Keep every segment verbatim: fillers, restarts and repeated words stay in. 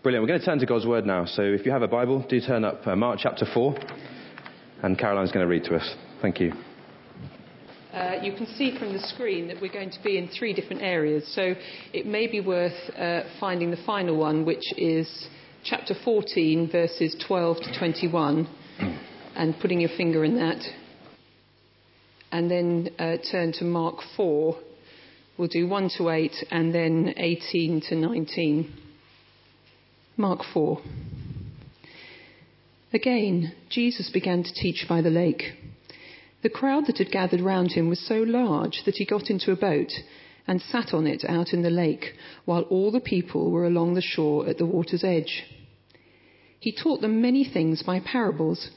Brilliant. We're going to turn to God's Word now. So if you have a Bible, do turn up uh, Mark chapter four, and Caroline's going to read to us. Thank you. Uh, you can see from the screen that we're going to be in three different areas. So it may be worth uh, finding the final one, which is chapter fourteen, verses twelve to twenty-one, and putting your finger in that. And then uh, turn to Mark four. We'll do one to eight and then eighteen to nineteen. Mark four. Again, Jesus began to teach by the lake. The crowd that had gathered round him was so large that he got into a boat and sat on it out in the lake, while all the people were along the shore at the water's edge. He taught them many things by parables,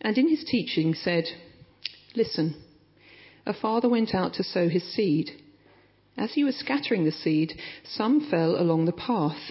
and in his teaching said, "Listen, a father went out to sow his seed. As he was scattering the seed, some fell along the path,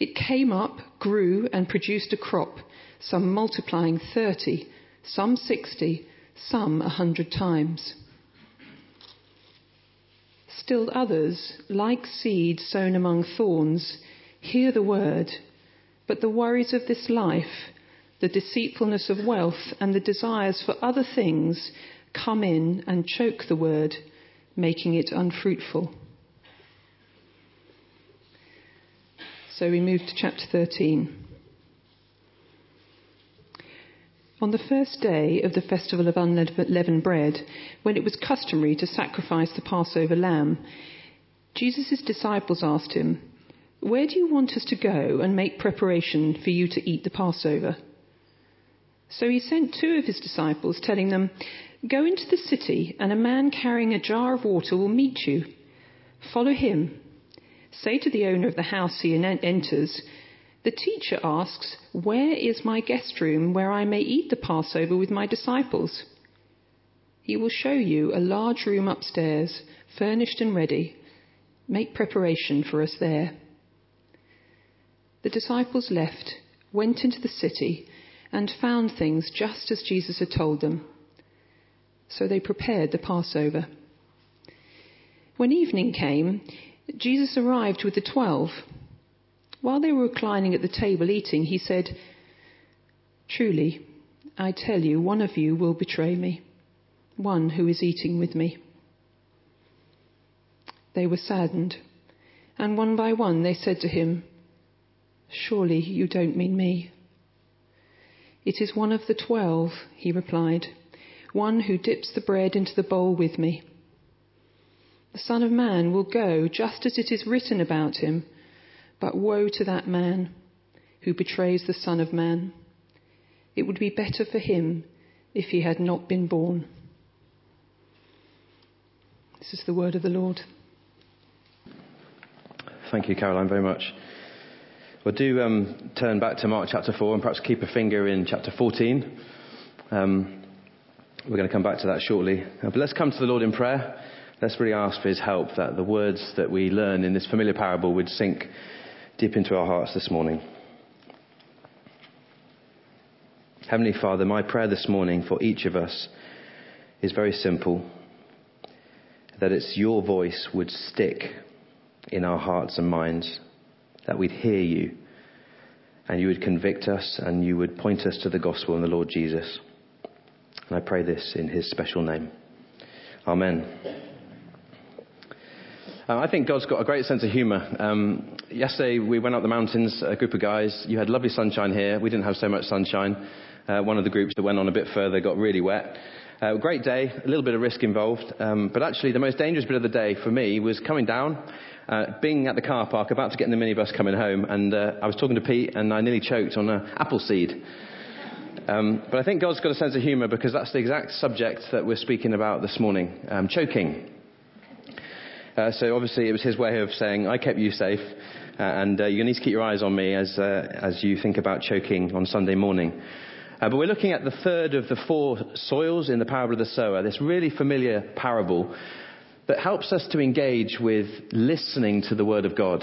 It came up, grew, and produced a crop, some multiplying thirty, some sixty, some a hundred times. Still others, like seed sown among thorns, hear the word, but the worries of this life, the deceitfulness of wealth, and the desires for other things come in and choke the word, making it unfruitful." So we move to chapter thirteen. On the first day of the festival of unleavened bread, when it was customary to sacrifice the Passover lamb, Jesus' disciples asked him, "Where do you want us to go and make preparation for you to eat the Passover?" So he sent two of his disciples, telling them, "Go into the city, and a man carrying a jar of water will meet you. Follow him. Say to the owner of the house he enters, 'The teacher asks, where is my guest room where I may eat the Passover with my disciples?' He will show you a large room upstairs, furnished and ready. Make preparation for us there." The disciples left, went into the city, and found things just as Jesus had told them. So they prepared the Passover. When evening came, Jesus arrived with the twelve. While they were reclining at the table eating, he said, "Truly, I tell you, one of you will betray me, one who is eating with me." They were saddened, and one by one they said to him, "Surely you don't mean me." "It is one of the twelve," he replied, "one who dips the bread into the bowl with me. The Son of Man will go just as it is written about him, but woe to that man who betrays the Son of Man. It would be better for him if he had not been born." This is the word of the Lord. Thank you, Caroline, very much. Well, do um, turn back to Mark chapter four and perhaps keep a finger in chapter fourteen. Um, we're going to come back to that shortly. But let's come to the Lord in prayer. Let's really ask for his help, that the words that we learn in this familiar parable would sink deep into our hearts this morning. Heavenly Father, my prayer this morning for each of us is very simple, that it's your voice would stick in our hearts and minds, that we'd hear you, and you would convict us, and you would point us to the gospel and the Lord Jesus. And I pray this in his special name. Amen. Uh, I think God's got a great sense of humour. Um, yesterday we went up the mountains, a group of guys. You had lovely sunshine here. We didn't have so much sunshine. Uh, one of the groups that went on a bit further got really wet. Uh, great day, a little bit of risk involved. Um, but actually the most dangerous bit of the day for me was coming down, uh, being at the car park, about to get in the minibus coming home. And uh, I was talking to Pete and I nearly choked on an apple seed. Um, but I think God's got a sense of humour because that's the exact subject that we're speaking about this morning, um, choking. Uh, so obviously it was his way of saying, I kept you safe, uh, and uh, you need to keep your eyes on me as uh, as you think about choking on Sunday morning. Uh, but we're looking at the third of the four soils in the parable of the sower, this really familiar parable that helps us to engage with listening to the word of God.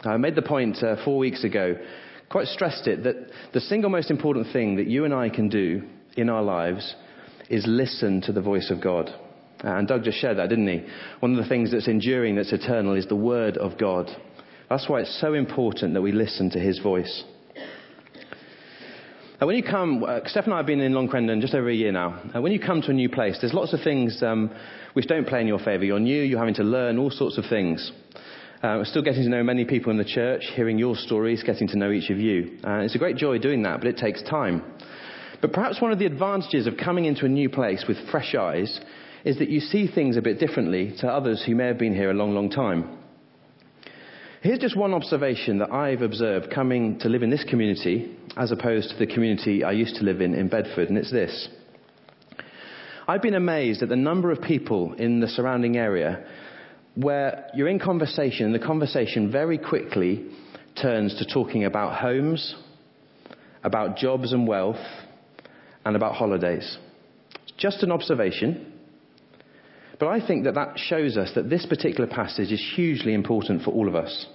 I made the point uh, four weeks ago, quite stressed it, that the single most important thing that you and I can do in our lives is listen to the voice of God. And Doug just shared that, didn't he? One of the things that's enduring, that's eternal, is the word of God. That's why it's so important that we listen to his voice. And when you come, uh, Steph and I have been in Longcrendon just over a year now. And when you come to a new place, there's lots of things um, which don't play in your favour. You're new, you're having to learn all sorts of things. Uh, we're still getting to know many people in the church, hearing your stories, getting to know each of you. Uh, it's a great joy doing that, but it takes time. But perhaps one of the advantages of coming into a new place with fresh eyes is that you see things a bit differently to others who may have been here a long, long time. Here's just one observation that I've observed coming to live in this community as opposed to the community I used to live in in Bedford, and it's this. I've been amazed at the number of people in the surrounding area where you're in conversation and the conversation very quickly turns to talking about homes, about jobs and wealth, and about holidays. It's just an observation. But I think that that shows us that this particular passage is hugely important for all of us.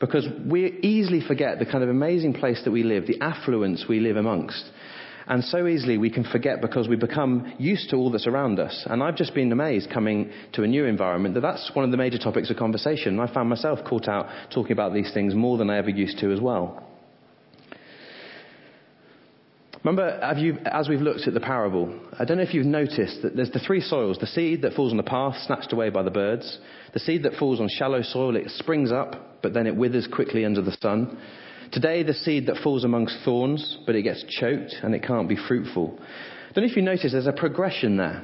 Because we easily forget the kind of amazing place that we live, the affluence we live amongst. And so easily we can forget because we become used to all that's around us. And I've just been amazed coming to a new environment that that's one of the major topics of conversation. I found myself caught out talking about these things more than I ever used to as well. Remember, have you, as we've looked at the parable, I don't know if you've noticed that there's the three soils. The seed that falls on the path, snatched away by the birds. The seed that falls on shallow soil, it springs up, but then it withers quickly under the sun. Today, the seed that falls amongst thorns, but it gets choked and it can't be fruitful. I don't know if you noticed, there's a progression there.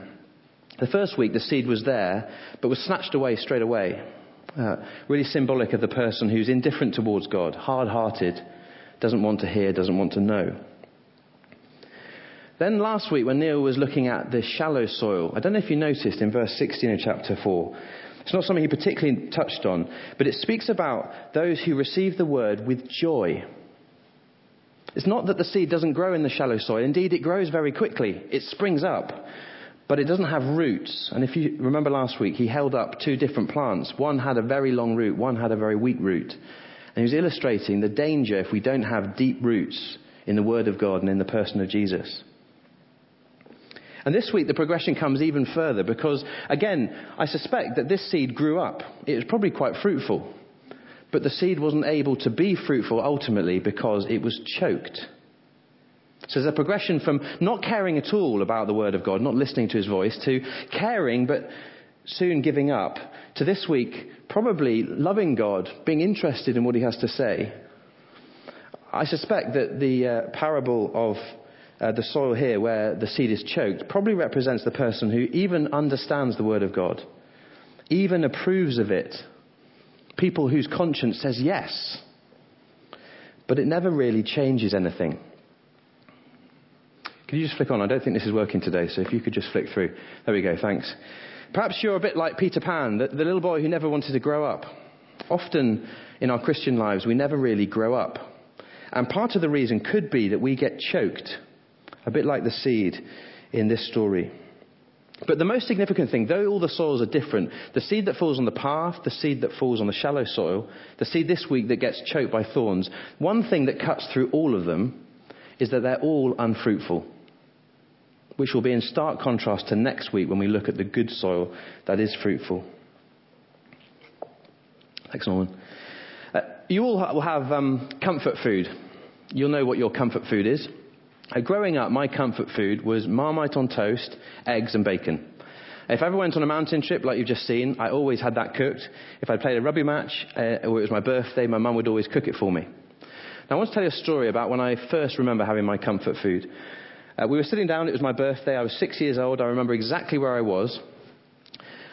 The first week, the seed was there, but was snatched away straight away. Uh, really symbolic of the person who's indifferent towards God, hard-hearted, doesn't want to hear, doesn't want to know. Then last week when Neil was looking at the shallow soil, I don't know if you noticed in verse sixteen of chapter four, it's not something he particularly touched on, but it speaks about those who receive the word with joy. It's not that the seed doesn't grow in the shallow soil. Indeed, it grows very quickly. It springs up, but it doesn't have roots. And if you remember last week, he held up two different plants. One had a very long root, one had a very weak root. And he was illustrating the danger if we don't have deep roots in the word of God and in the person of Jesus. And this week the progression comes even further because, again, I suspect that this seed grew up. It was probably quite fruitful. But the seed wasn't able to be fruitful ultimately because it was choked. So there's a progression from not caring at all about the word of God, not listening to his voice, to caring but soon giving up, to this week probably loving God, being interested in what he has to say. I suspect that the uh, parable of Uh, the soil here where the seed is choked probably represents the person who even understands the word of God, even approves of it, people whose conscience says yes, but it never really changes anything. Can you just flick on? I don't think this is working today, so if you could just flick through. There we go, thanks. Perhaps you're a bit like Peter Pan, the, the little boy who never wanted to grow up. Often in our Christian lives, we never really grow up. And part of the reason could be that we get choked, a bit like the seed in this story. But the most significant thing, though all the soils are different, the seed that falls on the path, the seed that falls on the shallow soil, the seed this week that gets choked by thorns, one thing that cuts through all of them is that they're all unfruitful, which will be in stark contrast to next week when we look at the good soil that is fruitful. Thanks, Norman. Uh, you all will have um, comfort food. You'll know what your comfort food is. Uh, growing up, my comfort food was Marmite on toast, eggs and bacon. If I ever went on a mountain trip like you've just seen, I always had that cooked. If I played a rugby match uh, or it was my birthday, my mum would always cook it for me. Now, I want to tell you a story about when I first remember having my comfort food. Uh, we were sitting down, it was my birthday, I was six years old, I remember exactly where I was.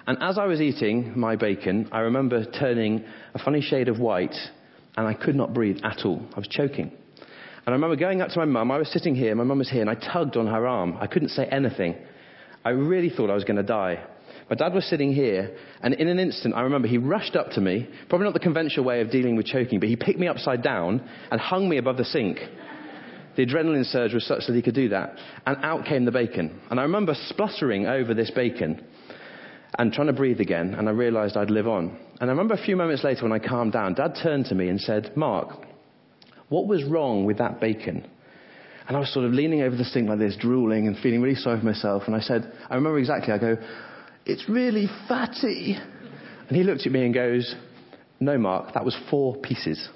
And as I was eating my bacon, I remember turning a funny shade of white and I could not breathe at all. I was choking. And I remember going up to my mum. I was sitting here, my mum was here, and I tugged on her arm. I couldn't say anything. I really thought I was going to die. My dad was sitting here, and in an instant, I remember he rushed up to me, probably not the conventional way of dealing with choking, but he picked me upside down and hung me above the sink. The adrenaline surge was such that he could do that. And out came the bacon. And I remember spluttering over this bacon and trying to breathe again. And I realized I'd live on. And I remember a few moments later when I calmed down, Dad turned to me and said, "Mark, what was wrong with that bacon?" And I was sort of leaning over this thing like this, drooling and feeling really sorry for myself. And I said, I remember exactly, I go, "It's really fatty." And he looked at me and goes, "No, Mark, that was four pieces."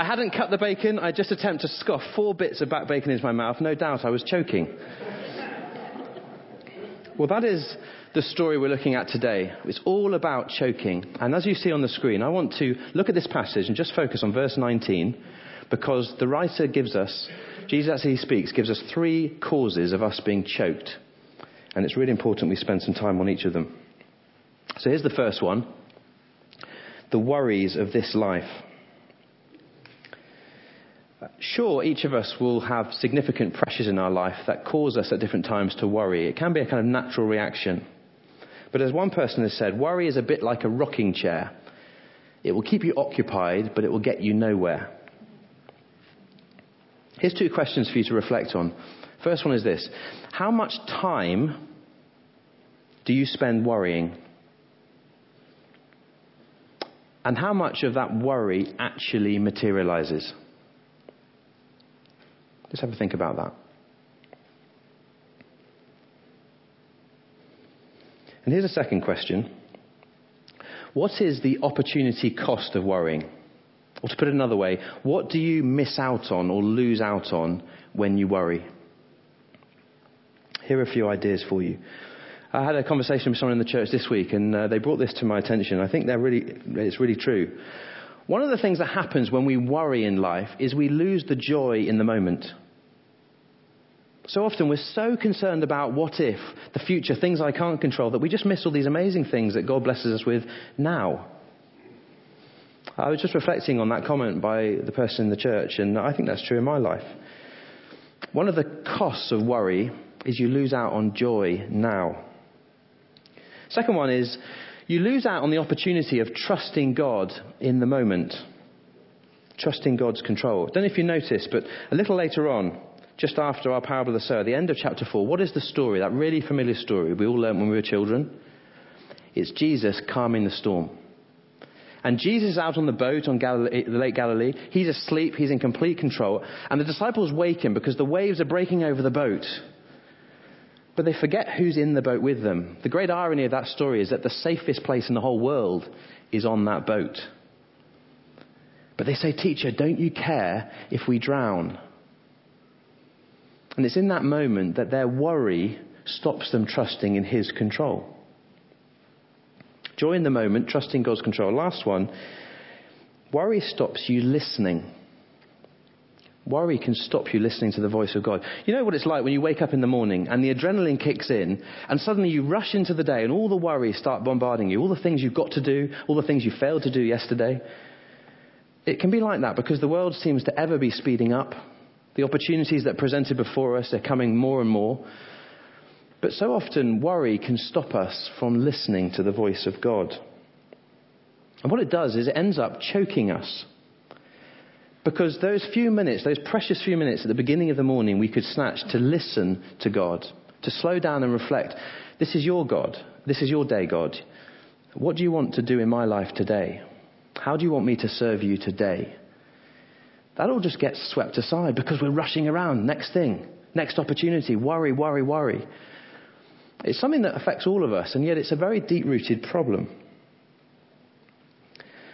I hadn't cut the bacon. I just attempted to scoff four bits of back bacon into my mouth. No doubt I was choking. Well, that is the story we're looking at today. It's all about choking. And as you see on the screen, I want to look at this passage and just focus on verse nineteen, because the writer gives us, Jesus as he speaks, gives us three causes of us being choked. And it's really important we spend some time on each of them. So here's the first one. The worries of this life. Sure, each of us will have significant pressures in our life that cause us at different times to worry. It can be a kind of natural reaction. But as one person has said, worry is a bit like a rocking chair. It will keep you occupied, but it will get you nowhere. Here's two questions for you to reflect on. First one is this. How much time do you spend worrying? And how much of that worry actually materializes? Just have a think about that. And here's a second question. What is the opportunity cost of worrying? Or to put it another way, what do you miss out on or lose out on when you worry? Here are a few ideas for you. I had a conversation with someone in the church this week, and uh, they brought this to my attention. I think they're really, it's really true. One of the things that happens when we worry in life is we lose the joy in the moment. So often we're so concerned about what if, the future, things I can't control, that we just miss all these amazing things that God blesses us with now. I was just reflecting on that comment by the person in the church, and I think that's true in my life. One of the costs of worry is you lose out on joy now. Second one is, you lose out on the opportunity of trusting God in the moment. Trusting God's control. I don't know if you noticed, but a little later on, just after our parable of the sower, the end of chapter four, what is the story? That really familiar story we all learned when we were children. It's Jesus calming the storm. And Jesus is out on the boat on Galilee, the Lake Galilee. He's asleep. He's in complete control. And the disciples wake him because the waves are breaking over the boat. But they forget who's in the boat with them. The great irony of that story is that the safest place in the whole world is on that boat. But they say, "Teacher, don't you care if we drown?" And it's in that moment that their worry stops them trusting in his control. Joy in the moment, trusting God's control. Last one, worry stops you listening. Worry can stop you listening to the voice of God. You know what it's like when you wake up in the morning and the adrenaline kicks in and suddenly you rush into the day and all the worries start bombarding you, all the things you've got to do, all the things you failed to do yesterday. It can be like that because the world seems to ever be speeding up. The opportunities that presented before us are coming more and more. But so often worry can stop us from listening to the voice of God. And what it does is it ends up choking us. Because those few minutes, those precious few minutes at the beginning of the morning we could snatch to listen to God, to slow down and reflect. This is your God. This is your day, God. What do you want to do in my life today? How do you want me to serve you today? That all just gets swept aside because we're rushing around. Next thing, next opportunity, worry, worry, worry. It's something that affects all of us, and yet it's a very deep-rooted problem.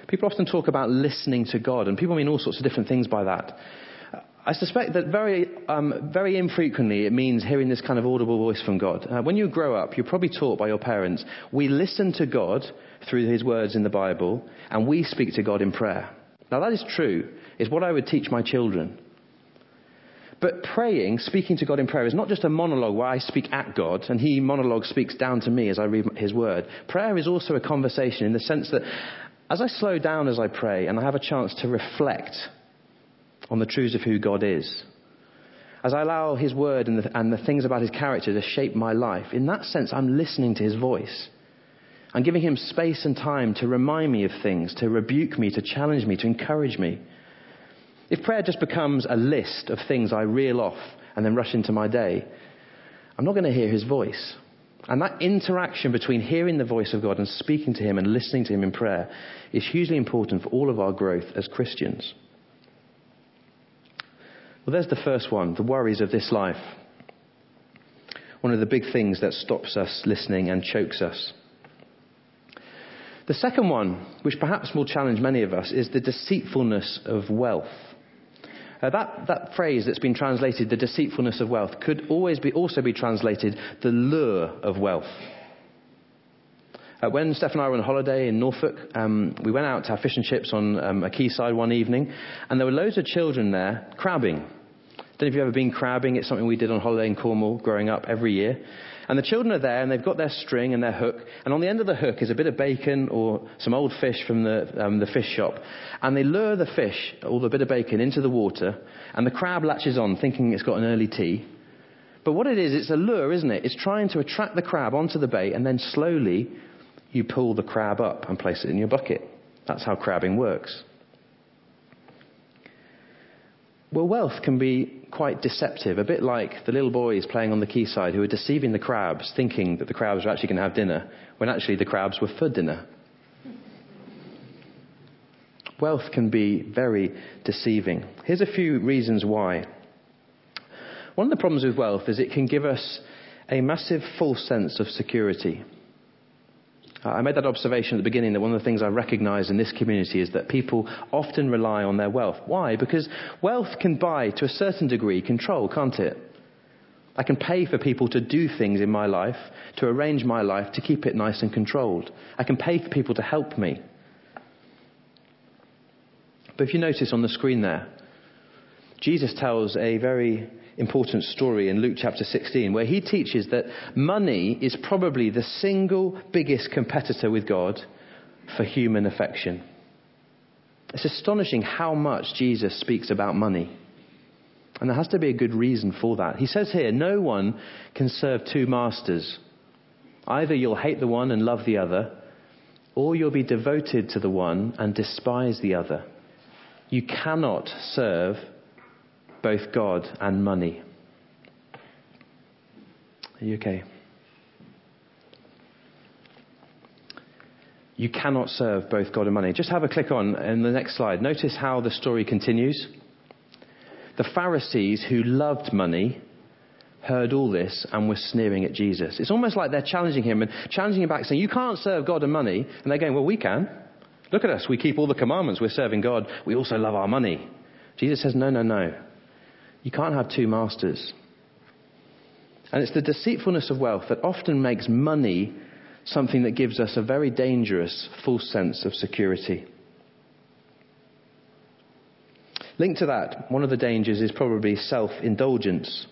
People often talk about listening to God, and people mean all sorts of different things by that. I suspect that very um, very infrequently it means hearing this kind of audible voice from God. Uh, when you grow up, you're probably taught by your parents, we listen to God through his words in the Bible, and we speak to God in prayer. Now that is true. It's what I would teach my children. But praying, speaking to God in prayer, is not just a monologue where I speak at God and he monologue speaks down to me as I read his word. Prayer is also a conversation in the sense that as I slow down as I pray and I have a chance to reflect on the truths of who God is, as I allow his word and the, and the things about his character to shape my life, in that sense, I'm listening to his voice. I'm giving him space and time to remind me of things, to rebuke me, to challenge me, to encourage me. If prayer just becomes a list of things I reel off and then rush into my day, I'm not going to hear his voice. And that interaction between hearing the voice of God and speaking to him and listening to him in prayer is hugely important for all of our growth as Christians. Well, there's the first one, the worries of this life. One of the big things that stops us listening and chokes us. The second one, which perhaps will challenge many of us, is the deceitfulness of wealth. Uh, that, that phrase that's been translated, the deceitfulness of wealth, could always be also be translated the lure of wealth. Uh, when Steph and I were on holiday in Norfolk, um, we went out to have fish and chips on um, a quayside one evening, and there were loads of children there crabbing. I don't know if you've ever been crabbing. It's something we did on holiday in Cornwall growing up every year. And the children are there, and they've got their string and their hook, and on the end of the hook is a bit of bacon or some old fish from the um, the fish shop, and they lure the fish or the bit of bacon into the water, and the crab latches on thinking it's got an early tea. But what it is, it's a lure, isn't it? It's trying to attract the crab onto the bait, and then slowly you pull the crab up and place it in your bucket. That's how crabbing works. Well, wealth can be quite deceptive, a bit like the little boys playing on the quayside who are deceiving the crabs, thinking that the crabs are actually going to have dinner, when actually the crabs were for dinner. Wealth can be very deceiving. Here's a few reasons why. One of the problems with wealth is it can give us a massive false sense of security. I made that observation at the beginning that one of the things I recognise in this community is that people often rely on their wealth. Why? Because wealth can buy, to a certain degree, control, can't it? I can pay for people to do things in my life, to arrange my life, to keep it nice and controlled. I can pay for people to help me. But if you notice on the screen there, Jesus tells a very important story in Luke chapter sixteen, where he teaches that money is probably the single biggest competitor with God for human affection. It's astonishing how much Jesus speaks about money. And there has to be a good reason for that. He says here, no one can serve two masters. Either you'll hate the one and love the other, or you'll be devoted to the one and despise the other. You cannot serve both God and money. Are you okay? You cannot serve both God and money. Just have a click on in the next slide. Notice how the story continues. The Pharisees who loved money heard all this and were sneering at Jesus. It's almost like they're challenging him and challenging him back, saying, you can't serve God and money. And they're going, well, we can. Look at us. We keep all the commandments. We're serving God. We also love our money. Jesus says, no, no, no. You can't have two masters. And it's the deceitfulness of wealth that often makes money something that gives us a very dangerous false sense of security. Linked to that, one of the dangers is probably self-indulgence.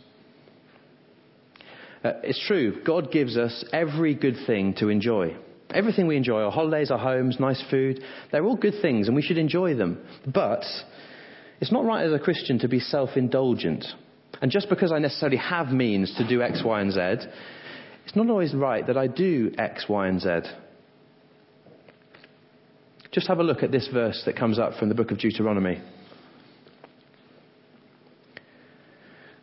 Uh, it's true, God gives us every good thing to enjoy. Everything we enjoy, our holidays, our homes, nice food, they're all good things and we should enjoy them. But it's not right as a Christian to be self-indulgent. And just because I necessarily have means to do X, Y, and Z, it's not always right that I do X, Y, and Z. Just have a look at this verse that comes up from the book of Deuteronomy.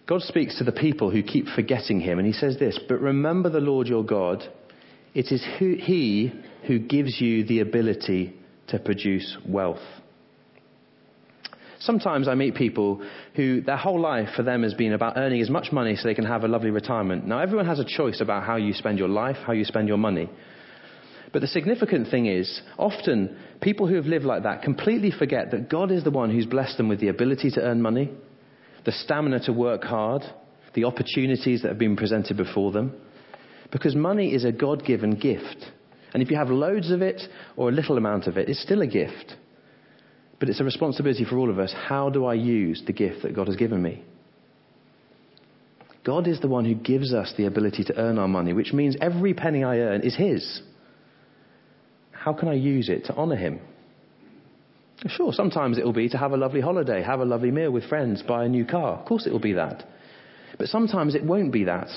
God speaks to the people who keep forgetting him, and he says this, but remember the Lord your God, it is who, he who gives you the ability to produce wealth. Sometimes I meet people who their whole life for them has been about earning as much money so they can have a lovely retirement. Now, everyone has a choice about how you spend your life, how you spend your money. But the significant thing is, often people who have lived like that completely forget that God is the one who's blessed them with the ability to earn money, the stamina to work hard, the opportunities that have been presented before them. Because money is a God-given gift. And if you have loads of it or a little amount of it, it's still a gift. But it's a responsibility for all of us. How do I use the gift that God has given me? God is the one who gives us the ability to earn our money, which means every penny I earn is his. How can I use it to honour him? Sure, sometimes it will be to have a lovely holiday, have a lovely meal with friends, buy a new car. Of course it will be that. But sometimes it won't be that.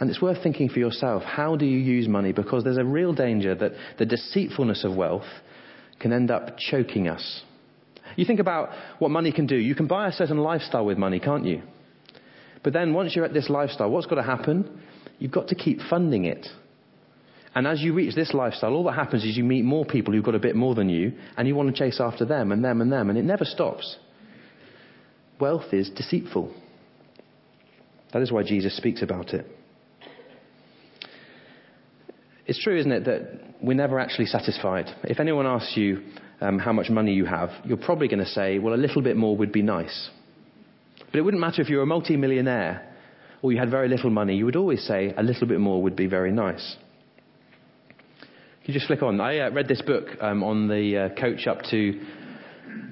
And it's worth thinking for yourself, how do you use money? Because there's a real danger that the deceitfulness of wealth can end up choking us, You think about what money can do. You can buy a certain lifestyle with money, can't you? But then once you're at this lifestyle, what's got to happen? You've got to keep funding it. And as you reach this lifestyle, all that happens is you meet more people who've got a bit more than you, and you want to chase after them and them and them, and it never stops. Wealth is deceitful. That is why Jesus speaks about it. It's true, isn't it, that we're never actually satisfied. If anyone asks you um, how much money you have, you're probably going to say, well, a little bit more would be nice. But it wouldn't matter if you were a multi-millionaire or you had very little money. You would always say a little bit more would be very nice. You just flick on. I uh, read this book um, on the uh, coach up to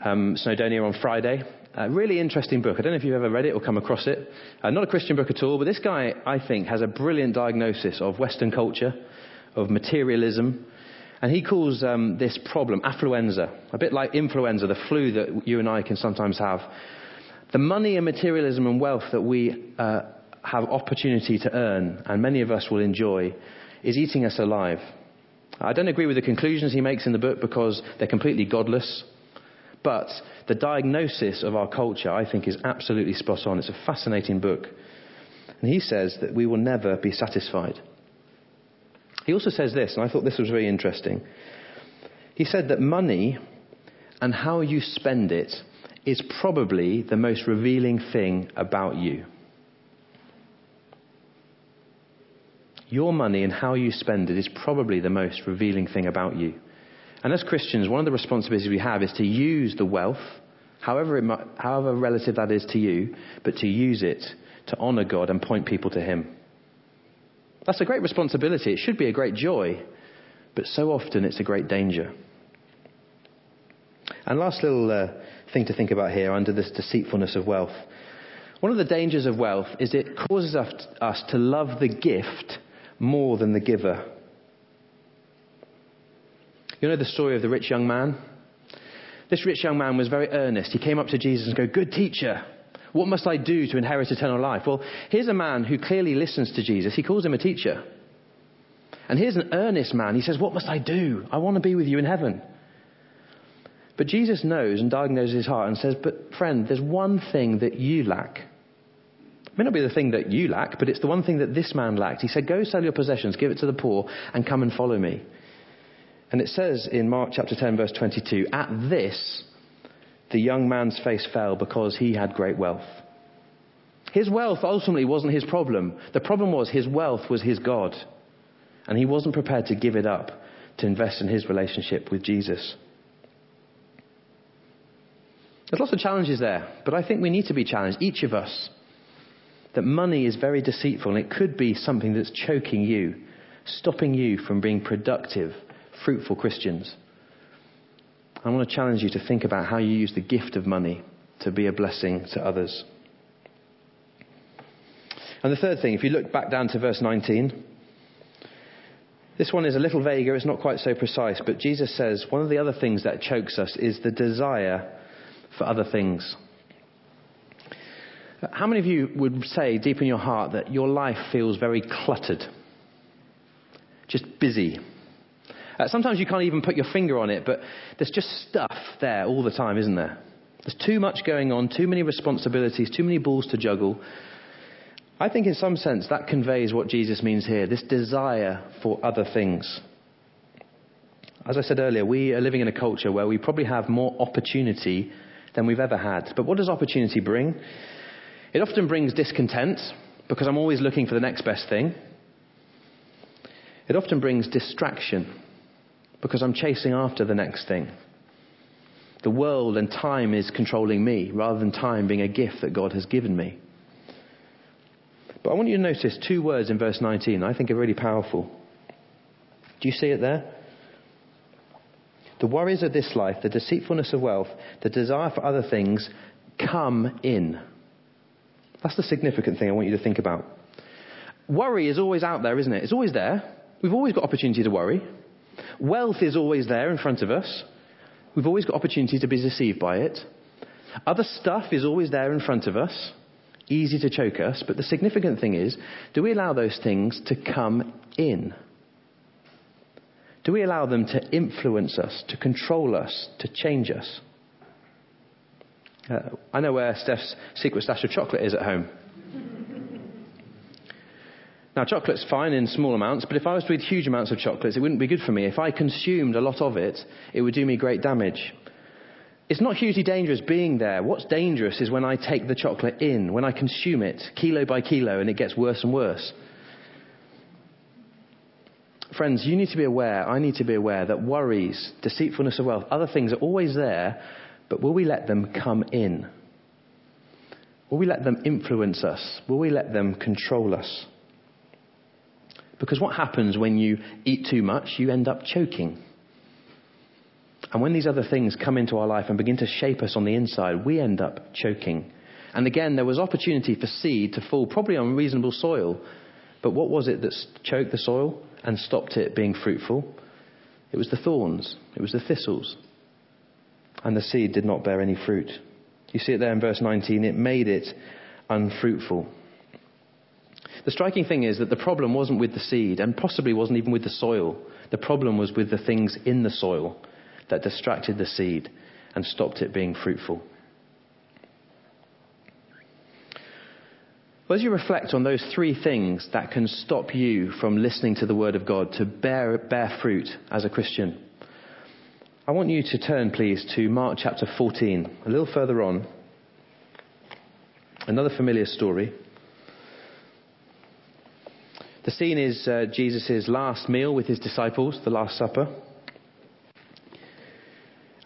um, Snowdonia on Friday. A really interesting book. I don't know if you've ever read it or come across it. Uh, not a Christian book at all, but this guy, I think, has a brilliant diagnosis of Western culture, of materialism. And he calls um, this problem affluenza, a bit like influenza, the flu that you and I can sometimes have. The money and materialism and wealth that we uh, have opportunity to earn, and many of us will enjoy, is eating us alive. I don't agree with the conclusions he makes in the book because they're completely godless. But the diagnosis of our culture, I think, is absolutely spot on. It's a fascinating book. And he says that we will never be satisfied. He also says this, and I thought this was very interesting. He said that money and how you spend it is probably the most revealing thing about you. Your money and how you spend it is probably the most revealing thing about you. And as Christians, one of the responsibilities we have is to use the wealth, however it might, however relative that is to you, but to use it to honour God and point people to Him. That's a great responsibility. It should be a great joy, but so often it's a great danger. And last little uh, thing to think about here under this deceitfulness of wealth. One of the dangers of wealth is it causes us to love the gift more than the giver. You know the story of the rich young man? This rich young man was very earnest. He came up to Jesus and go, "Good teacher, what must I do to inherit eternal life?" Well, here's a man who clearly listens to Jesus. He calls him a teacher. And here's an earnest man. He says, "What must I do? I want to be with you in heaven." But Jesus knows and diagnoses his heart and says, "But friend, there's one thing that you lack. It may not be the thing that you lack, but it's the one thing that this man lacked." He said, "Go sell your possessions, give it to the poor, and come and follow me." And it says in Mark chapter ten, verse twenty-two, at this, the young man's face fell because he had great wealth. His wealth ultimately wasn't his problem. The problem was his wealth was his God. And he wasn't prepared to give it up to invest in his relationship with Jesus. There's lots of challenges there, but I think we need to be challenged, each of us, that money is very deceitful and it could be something that's choking you, stopping you from being productive, fruitful Christians. I want to challenge you to think about how you use the gift of money to be a blessing to others. And the third thing, if you look back down to verse nineteen, this one is a little vaguer, it's not quite so precise, but Jesus says one of the other things that chokes us is the desire for other things. How many of you would say deep in your heart that your life feels very cluttered? Just busy. Uh, sometimes you can't even put your finger on it, but there's just stuff there all the time, isn't there? There's too much going on, too many responsibilities, too many balls to juggle. I think in some sense that conveys what Jesus means here, this desire for other things. As I said earlier, we are living in a culture where we probably have more opportunity than we've ever had. But what does opportunity bring? It often brings discontent, because I'm always looking for the next best thing. It often brings distraction, because I'm chasing after the next thing. The world and time is controlling me, rather than time being a gift that God has given me. But I want you to notice two words in verse nineteen I think are really powerful. Do you see it there? The worries of this life, the deceitfulness of wealth, the desire for other things come in. That's the significant thing I want you to think about. Worry is always out there, isn't it? It's always there. We've always got opportunity to worry. Wealth is always there in front of us. We've always got opportunity to be deceived by it. Other stuff is always there in front of us, easy to choke us. But the significant thing is, do we allow those things to come in? Do we allow them to influence us, to control us, to change us? Uh, I know where Steph's secret stash of chocolate is at home. Now, chocolate's fine in small amounts, but if I was to eat huge amounts of chocolates, it wouldn't be good for me. If I consumed a lot of it, it would do me great damage. It's not hugely dangerous being there. What's dangerous is when I take the chocolate in, when I consume it, kilo by kilo, and it gets worse and worse. Friends, you need to be aware, I need to be aware that worries, deceitfulness of wealth, other things are always there, but will we let them come in? Will we let them influence us? Will we let them control us? Because what happens when you eat too much, you end up choking. And when these other things come into our life and begin to shape us on the inside, we end up choking. And again, there was opportunity for seed to fall probably on reasonable soil. But what was it that choked the soil and stopped it being fruitful? It was the thorns. It was the thistles. And the seed did not bear any fruit. You see it there in verse nineteen. It made it unfruitful. The striking thing is that the problem wasn't with the seed, and possibly wasn't even with the soil. The problem was with the things in the soil that distracted the seed and stopped it being fruitful. Well, as you reflect on those three things that can stop you from listening to the Word of God to bear, bear fruit as a Christian, I want you to turn, please, to Mark chapter fourteen, a little further on. Another familiar story. The scene is uh, Jesus' last meal with his disciples, the Last Supper.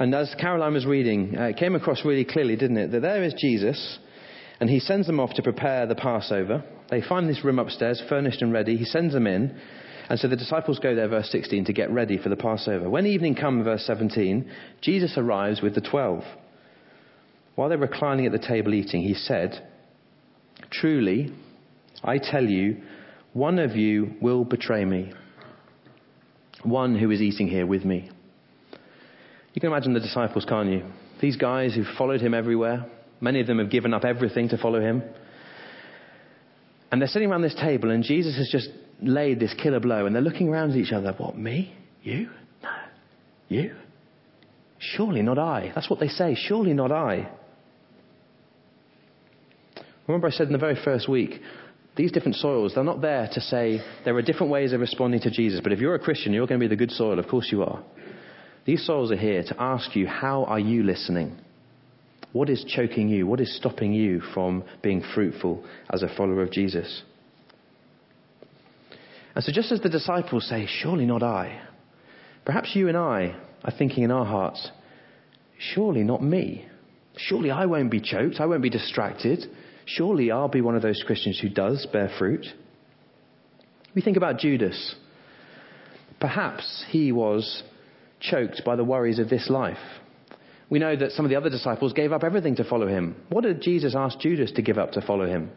And as Caroline was reading, uh, it came across really clearly, didn't it? That there is Jesus, and he sends them off to prepare the Passover. They find this room upstairs, furnished and ready. He sends them in. And so the disciples go there, verse sixteen, to get ready for the Passover. When evening comes, verse seventeen, Jesus arrives with the twelve. While they're reclining at the table eating, he said, "Truly, I tell you, one of you will betray me, one who is eating here with me." You can imagine the disciples, can't you? These guys who followed him everywhere. Many of them have given up everything to follow him. And they're sitting around this table, and Jesus has just laid this killer blow, and they're looking around at each other. What, me? You? No. You? Surely not I. That's what they say. Surely not I. Remember I said in the very first week, these different soils, they're not there to say there are different ways of responding to Jesus. But if you're a Christian, you're going to be the good soil. Of course you are. These soils are here to ask you, how are you listening? What is choking you? What is stopping you from being fruitful as a follower of Jesus? And so just as the disciples say, surely not I, perhaps you and I are thinking in our hearts, surely not me. Surely I won't be choked. I won't be distracted. Surely I'll be one of those Christians who does bear fruit. We think about Judas. Perhaps he was choked by the worries of this life. We know that some of the other disciples gave up everything to follow him. What did Jesus ask Judas to give up to follow him?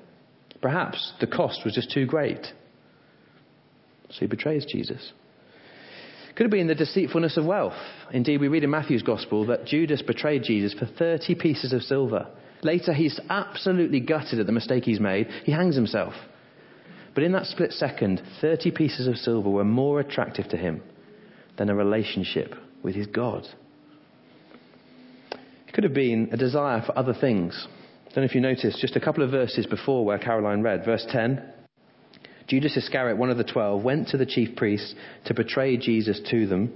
Perhaps the cost was just too great. So he betrays Jesus. Could have been the deceitfulness of wealth. Indeed, we read in Matthew's Gospel that Judas betrayed Jesus for thirty pieces of silver. Later, he's absolutely gutted at the mistake he's made. He hangs himself. But in that split second, thirty pieces of silver were more attractive to him than a relationship with his God. It could have been a desire for other things. I don't know if you noticed, just a couple of verses before where Caroline read, verse ten, Judas Iscariot, one of the twelve, went to the chief priests to betray Jesus to them.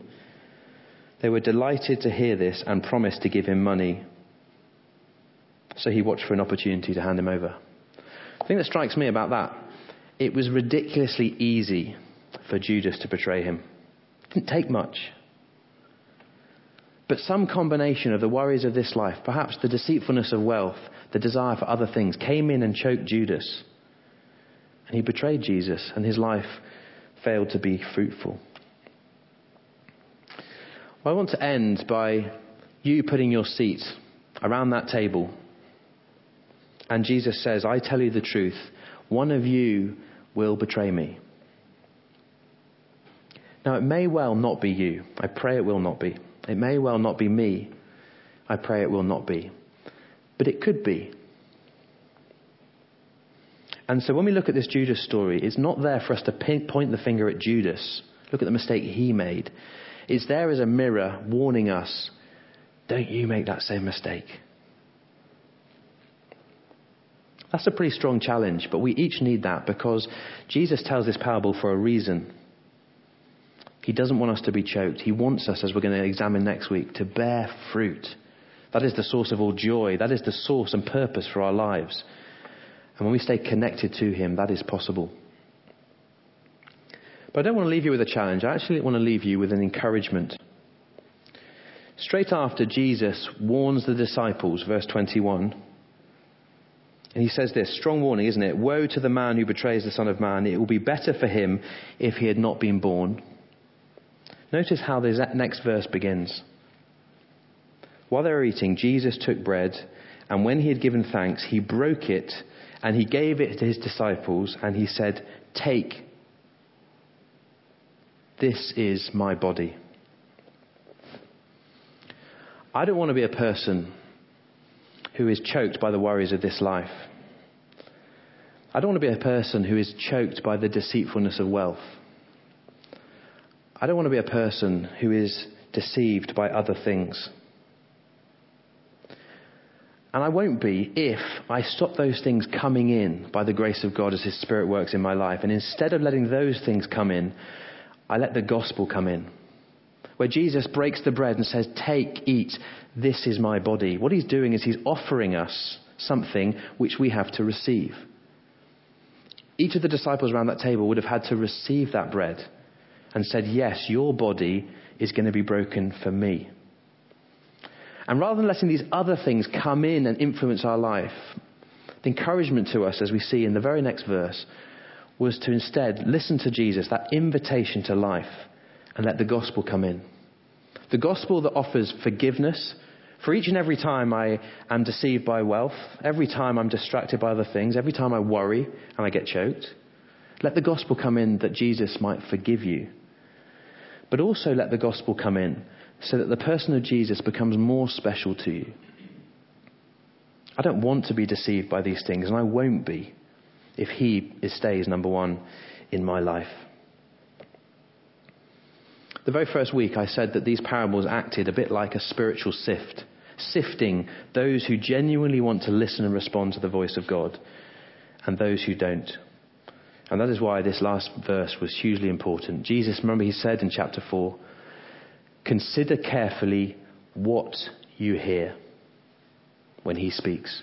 They were delighted to hear this and promised to give him money. So he watched for an opportunity to hand him over. The thing that strikes me about that, it was ridiculously easy for Judas to betray him. It didn't take much. But some combination of the worries of this life, perhaps the deceitfulness of wealth, the desire for other things, came in and choked Judas. And he betrayed Jesus, and his life failed to be fruitful. Well, I want to end by you putting your seat around that table. And Jesus says, I tell you the truth, one of you will betray me. Now, it may well not be you. I pray it will not be. It may well not be me. I pray it will not be. But it could be. And so when we look at this Judas story, it's not there for us to point the finger at Judas. Look at the mistake he made. It's there as a mirror warning us, don't you make that same mistake. That's a pretty strong challenge, but we each need that because Jesus tells this parable for a reason. He doesn't want us to be choked. He wants us, as we're going to examine next week, to bear fruit. That is the source of all joy. That is the source and purpose for our lives. And when we stay connected to him, that is possible. But I don't want to leave you with a challenge. I actually want to leave you with an encouragement. Straight after, Jesus warns the disciples, verse twenty-one. And he says this, strong warning, isn't it? Woe to the man who betrays the Son of Man. It will be better for him if he had not been born. Notice how this next verse begins. While they were eating, Jesus took bread, and when he had given thanks, he broke it, and he gave it to his disciples, and he said, take, this is my body. I don't want to be a person who is choked by the worries of this life. I don't want to be a person who is choked by the deceitfulness of wealth. I don't want to be a person who is deceived by other things. And I won't be if I stop those things coming in by the grace of God as his Spirit works in my life. And instead of letting those things come in, I let the gospel come in, where Jesus breaks the bread and says, take, eat, this is my body. What he's doing is he's offering us something which we have to receive. Each of the disciples around that table would have had to receive that bread and said, yes, your body is going to be broken for me. And rather than letting these other things come in and influence our life, the encouragement to us, as we see in the very next verse, was to instead listen to Jesus, that invitation to life, and let the gospel come in. The gospel that offers forgiveness for each and every time I am deceived by wealth, every time I'm distracted by other things, every time I worry and I get choked. Let the gospel come in that Jesus might forgive you. But also let the gospel come in so that the person of Jesus becomes more special to you. I don't want to be deceived by these things, and I won't be if he stays number one in my life. The very first week I said that these parables acted a bit like a spiritual sift, sifting those who genuinely want to listen and respond to the voice of God and those who don't. And that is why this last verse was hugely important. Jesus, remember, he said in chapter four, consider carefully what you hear when he speaks.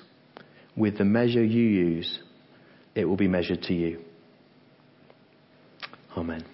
With the measure you use, it will be measured to you. Amen.